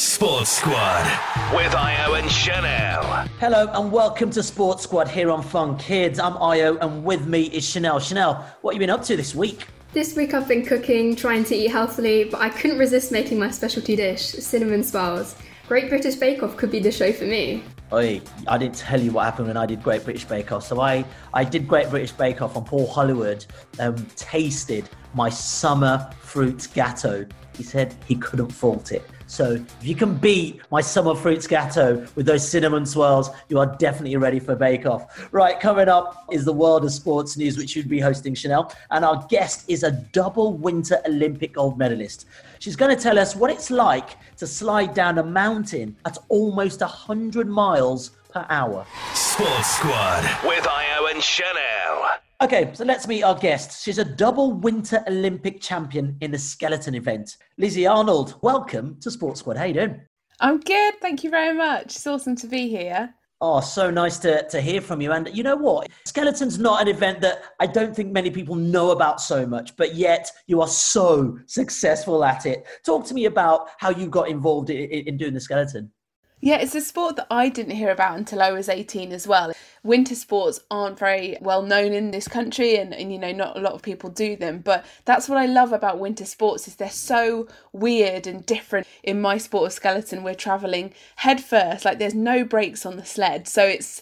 Sports Squad with Ayo and Chanel. Hello and welcome to Sports Squad here on Fun Kids. I'm Ayo and with me is Chanel. Chanel, what have you been up to this week? This week I've been cooking, trying to eat healthily, but I couldn't resist making my specialty dish, cinnamon swirls. Great British Bake Off could be the show for me. Oi, I didn't tell you what happened when I did Great British Bake Off. So I did Great British Bake Off and Paul Hollywood tasted my summer fruit gatto. He said he couldn't fault it. So if you can beat my summer fruits gatto with those cinnamon swirls, you are definitely ready for Bake Off. Right, coming up is the world of sports news, which you'd be hosting, Chanel. And our guest is a double Winter Olympic gold medalist. She's going to tell us what it's like to slide down a mountain at almost 100 miles per hour. Sports Squad with Ayo and Chanel. Okay, so let's meet our guest. She's a double Winter Olympic champion in the skeleton event. Lizzy Yarnold, welcome to Sports Squad. How you doing? I'm good, thank you very much. It's awesome to be here. Oh, so nice to hear from you. And you know what? Skeleton's not an event that I don't think many people know about so much, but yet you are so successful at it. Talk to me about how you got involved in doing the skeleton. Yeah, it's a sport that I didn't hear about until I was 18 as well. Winter sports aren't very well known in this country and, you know, not a lot of people do them. But that's what I love about winter sports is they're so weird and different. In my sport of skeleton, we're travelling headfirst, like there's no brakes on the sled. So it's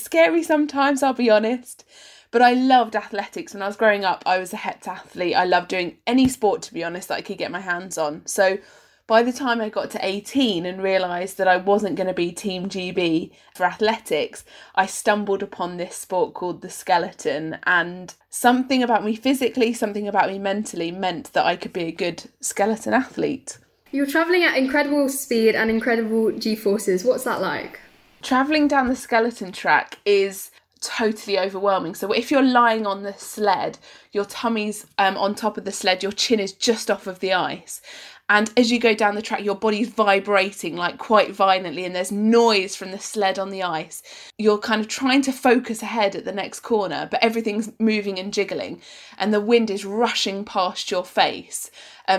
scary sometimes, I'll be honest. But I loved athletics. When I was growing up, I was a heptathlete. I loved doing any sport, to be honest, that I could get my hands on. So by the time I got to 18 and realised that I wasn't going to be Team GB for athletics, I stumbled upon this sport called the skeleton, and something about me physically, something about me mentally meant that I could be a good skeleton athlete. You're travelling at incredible speed and incredible G-forces. What's that like? Travelling down the skeleton track is totally overwhelming. So if you're lying on the sled, your tummy's on top of the sled, your chin is just off of the ice. And as you go down the track, your body's vibrating like quite violently and there's noise from the sled on the ice. You're kind of trying to focus ahead at the next corner, but everything's moving and jiggling and the wind is rushing past your face.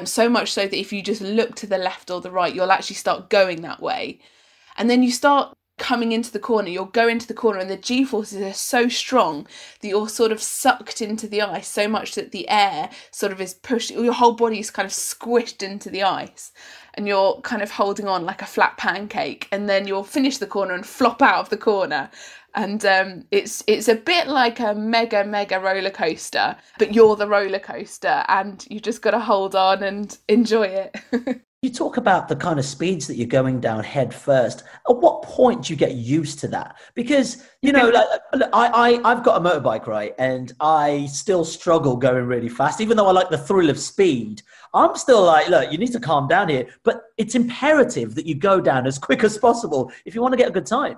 So much so that if you just look to the left or the right, you'll actually start going that way. And then you start coming into the corner, you'll go into the corner and the G-forces are so strong that you're sort of sucked into the ice so much that the air sort of is pushed, your whole body is kind of squished into the ice and you're kind of holding on like a flat pancake, and then you'll finish the corner and flop out of the corner. And it's a bit like a mega roller coaster, but you're the roller coaster and you just got to hold on and enjoy it. You talk about the kind of speeds that you're going down head first. At what point do you get used to that? Because, you know, like, I've got a motorbike, right? And I still struggle going really fast. Even though I like the thrill of speed, I'm still like, look, you need to calm down here. But it's imperative that you go down as quick as possible if you want to get a good time.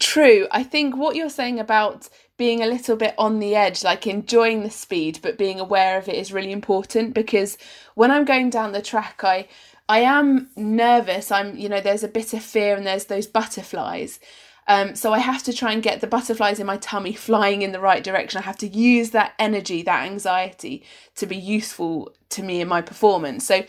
True. I think what you're saying about being a little bit on the edge, like enjoying the speed, but being aware of it is really important, because when I'm going down the track, I am nervous. I'm, you know, there's a bit of fear and there's those butterflies. So I have to try and get the butterflies in my tummy flying in the right direction. I have to use that energy, that anxiety to be useful to me in my performance. So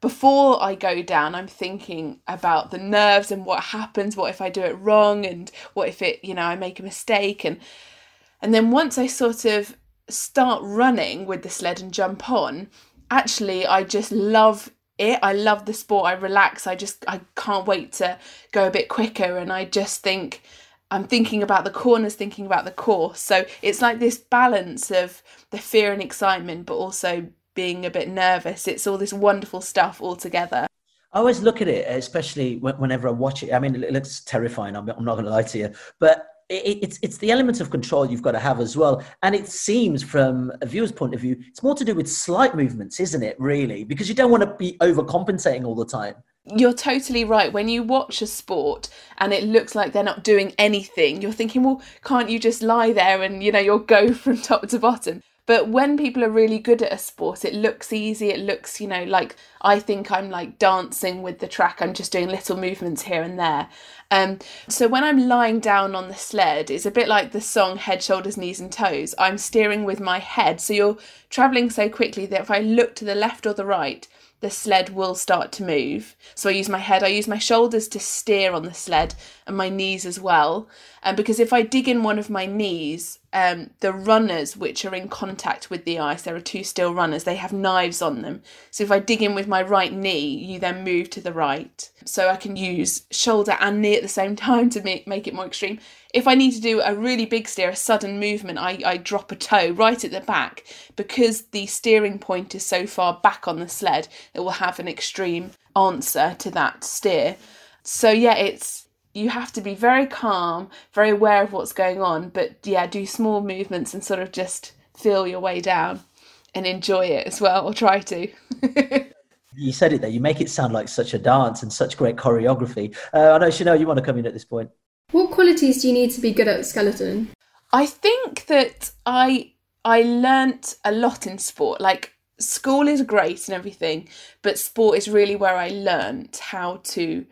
before I go down, I'm thinking about the nerves and what happens, what if I do it wrong and what if it, you know, I make a mistake. And then once I sort of start running with the sled and jump on, actually, I just love it. I love the sport. I relax. I can't wait to go a bit quicker. And I just think, I'm thinking about the corners, thinking about the course. So it's like this balance of the fear and excitement, but also being a bit nervous. It's all this wonderful stuff all together. I always look at it, especially whenever I watch it. I mean, it looks terrifying. I'm not going to lie to you, but it's the element of control you've got to have as well. And it seems from a viewer's point of view, it's more to do with slight movements, isn't it, really? Because you don't want to be overcompensating all the time. You're totally right. When you watch a sport and it looks like they're not doing anything, you're thinking, well, can't you just lie there and, you know, you'll go from top to bottom? But when people are really good at a sport, it looks easy. It looks, you know, like I think I'm like dancing with the track. I'm just doing little movements here and there. So when I'm lying down on the sled, it's a bit like the song Head, Shoulders, Knees and Toes. I'm steering with my head. So you're travelling so quickly that if I look to the left or the right, the sled will start to move. So I use my head, I use my shoulders to steer on the sled, and my knees as well. And because if I dig in one of my knees, the runners which are in contact with the ice, there are two steel runners, they have knives on them. So if I dig in with my right knee, you then move to the right. So I can use shoulder and knee at the same time to make it more extreme. If I need to do a really big steer, a sudden movement, I drop a toe right at the back. Because the steering point is so far back on the sled, it will have an extreme answer to that steer. So yeah, you have to be very calm, very aware of what's going on, but yeah, do small movements and sort of just feel your way down and enjoy it as well, or try to. You said it there, you make it sound like such a dance and such great choreography. I know, Chanel, you want to come in at this point. What qualities do you need to be good at skeleton? I think that I learnt a lot in sport. Like, school is great and everything, but sport is really where I learnt how to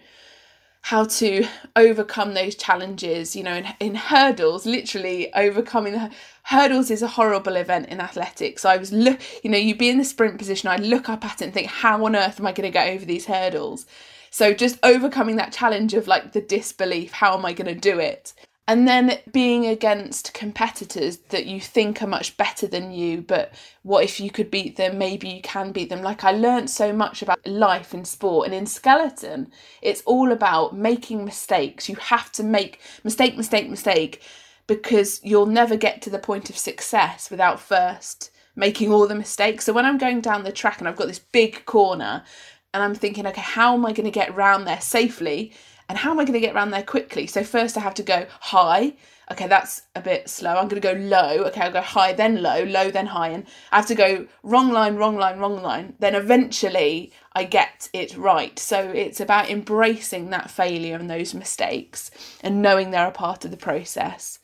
overcome those challenges, you know, in hurdles, literally overcoming hurdles is a horrible event in athletics. So I was, you know, you'd be in the sprint position, I'd look up at it and think, how on earth am I going to get over these hurdles? So just overcoming that challenge of like the disbelief, how am I going to do it? And then being against competitors that you think are much better than you, but what if you could beat them? Maybe you can beat them. Like, I learned so much about life in sport, and in skeleton, it's all about making mistakes. You have to make mistake, because you'll never get to the point of success without first making all the mistakes. So when I'm going down the track and I've got this big corner, and I'm thinking, okay, how am I going to get round there safely? And how am I going to get around there quickly? So first I have to go high. Okay, that's a bit slow. I'm going to go low. Okay, I'll go high, then low, low, then high. And I have to go wrong line. Then eventually I get it right. So it's about embracing that failure and those mistakes and knowing they're a part of the process.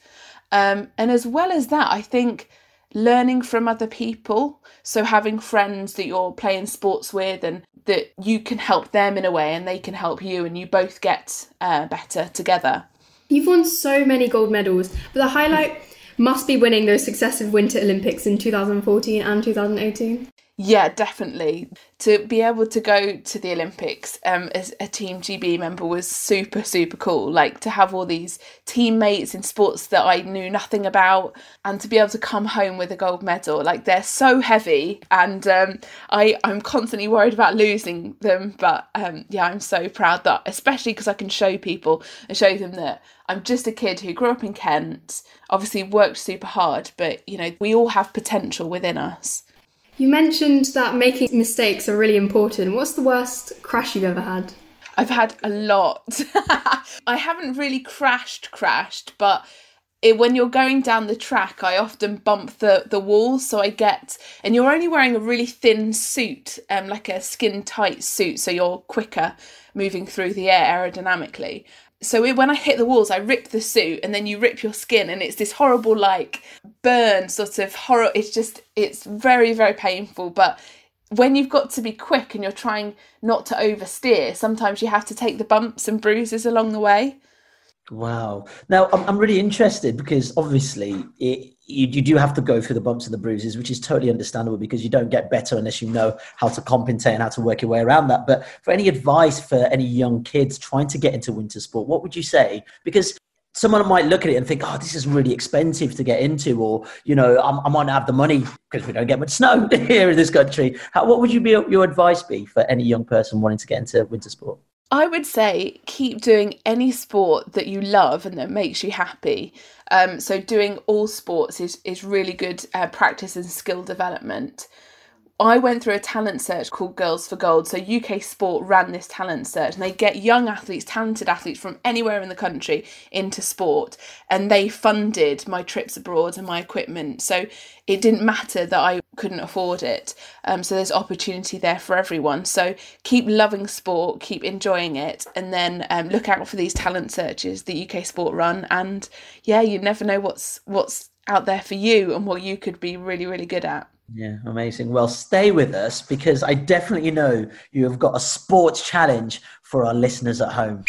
And as well as that, I think learning from other people. So having friends that you're playing sports with and that you can help them in a way and they can help you, and you both get better together. You've won so many gold medals, but the highlight must be winning those successive Winter Olympics in 2014 and 2018. Yeah, definitely. To be able to go to the Olympics as a Team GB member was super, super cool. Like, to have all these teammates in sports that I knew nothing about, and to be able to come home with a gold medal. Like, they're so heavy, and I'm constantly worried about losing them. But yeah, I'm so proud that, especially because I can show people and show them that I'm just a kid who grew up in Kent, obviously worked super hard, but, you know, we all have potential within us. You mentioned that making mistakes are really important. What's the worst crash you've ever had? I've had a lot. I haven't really crashed, but when you're going down the track, I often bump the wall. So I get, and you're only wearing a really thin suit, like a skin tight suit, so you're quicker moving through the air aerodynamically. So when I hit the walls, I rip the suit, and then you rip your skin, and it's this horrible, like, burn sort of horror. It's very, very painful. But when you've got to be quick and you're trying not to oversteer, sometimes you have to take the bumps and bruises along the way. Wow. Now, I'm really interested, because obviously you do have to go through the bumps and the bruises, which is totally understandable, because you don't get better unless you know how to compensate and how to work your way around that. But for any advice for any young kids trying to get into winter sport, what would you say? Because someone might look at it and think, oh, this is really expensive to get into, or, you know, I might not have the money because we don't get much snow here in this country. What would your advice be for any young person wanting to get into winter sport? I would say keep doing any sport that you love and that makes you happy. So doing all sports is really good practice and skill development. I went through a talent search called Girls for Gold. So UK Sport ran this talent search, and they get young athletes, talented athletes from anywhere in the country into sport. And they funded my trips abroad and my equipment. So it didn't matter that I couldn't afford it. So there's opportunity there for everyone. So keep loving sport, keep enjoying it, and then look out for these talent searches the UK Sport run. And yeah, you never know what's out there for you and what you could be really, really good at. Yeah, amazing. Well, stay with us, because I definitely know you have got a sports challenge for our listeners at home.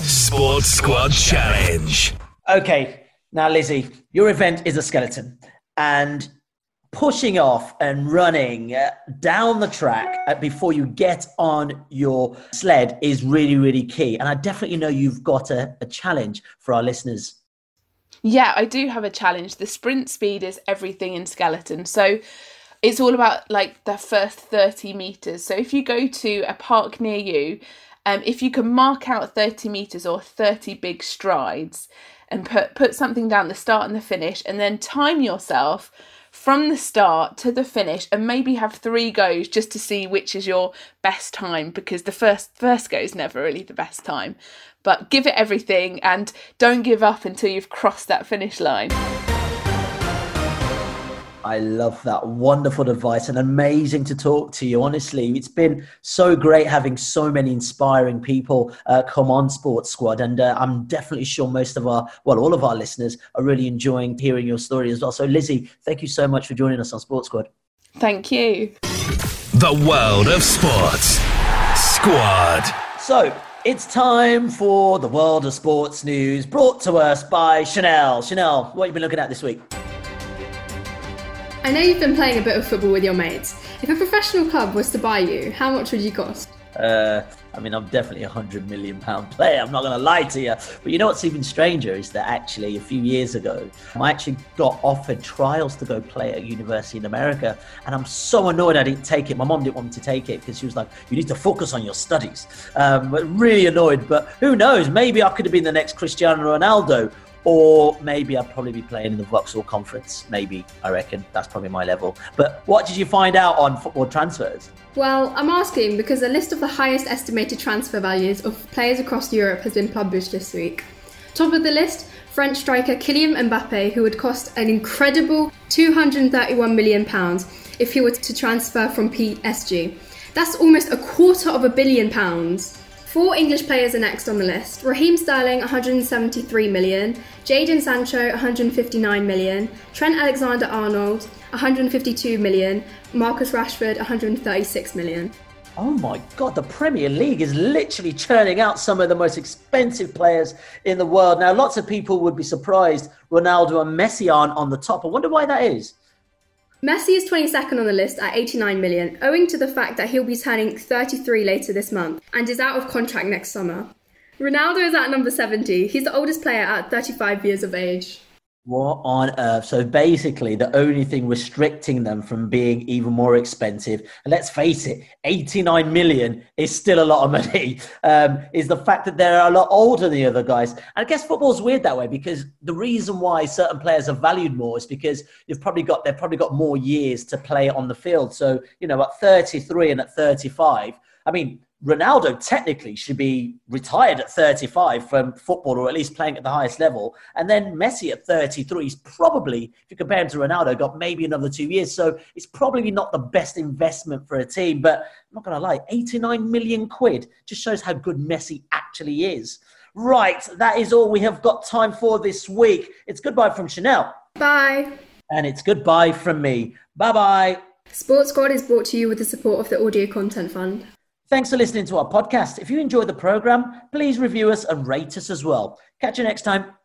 Sports Squad Challenge. Okay, now Lizzy, your event is a skeleton, and pushing off and running down the track before you get on your sled is really, really key. And I definitely know you've got a challenge for our listeners. Yeah, I do have a challenge. The sprint speed is everything in skeleton. So it's all about like the first 30 metres. So if you go to a park near you, if you can mark out 30 metres or 30 big strides and put something down the start and the finish, and then time yourself from the start to the finish, and maybe have 3 goes just to see which is your best time, because the first go is never really the best time. But give it everything and don't give up until you've crossed that finish line. I love that. Wonderful advice and amazing to talk to you. Honestly, it's been so great having so many inspiring people come on Sports Squad. And I'm definitely sure most of all of our listeners are really enjoying hearing your story as well. So Lizzy, thank you so much for joining us on Sports Squad. Thank you. The world of sports. Squad. So it's time for the world of sports news brought to us by Chanel. Chanel, what have you been looking at this week? I know you've been playing a bit of football with your mates. If a professional club was to buy you, how much would you cost? I'm definitely a £100 million player. I'm not going to lie to you. But you know what's even stranger is that actually a few years ago, I actually got offered trials to go play at a university in America. And I'm so annoyed I didn't take it. My mom didn't want me to take it because she was like, you need to focus on your studies. But really annoyed. But who knows? Maybe I could have been the next Cristiano Ronaldo. Or maybe I'd probably be playing in the Vauxhall Conference. Maybe, I reckon. That's probably my level. But what did you find out on football transfers? Well, I'm asking because a list of the highest estimated transfer values of players across Europe has been published this week. Top of the list, French striker Kylian Mbappe, who would cost an incredible £231 million if he were to transfer from PSG. That's almost £250 million. 4 English players are next on the list. Raheem Sterling, £173 million. Jadon Sancho, £159 million. Trent Alexander-Arnold, £152 million. Marcus Rashford, £136 million. Oh my God, the Premier League is literally churning out some of the most expensive players in the world. Now, lots of people would be surprised Ronaldo and Messi aren't on the top. I wonder why that is. Messi is 22nd on the list at 89 million, owing to the fact that he'll be turning 33 later this month and is out of contract next summer. Ronaldo is at number 70. He's the oldest player at 35 years of age. What on earth? So basically the only thing restricting them from being even more expensive, and let's face it, 89 million is still a lot of money, is the fact that they're a lot older than the other guys. And I guess football's weird that way, because the reason why certain players are valued more is because they've probably got more years to play on the field. So, you know, at 33 and at 35, I mean, Ronaldo technically should be retired at 35 from football, or at least playing at the highest level. And then Messi at 33 is probably, if you compare him to Ronaldo, got maybe another 2 years. So it's probably not the best investment for a team. But I'm not going to lie, 89 million quid just shows how good Messi actually is. Right, that is all we have got time for this week. It's goodbye from Chanel. Bye. And it's goodbye from me. Bye-bye. Sports Squad is brought to you with the support of the Audio Content Fund. Thanks for listening to our podcast. If you enjoyed the program, please review us and rate us as well. Catch you next time.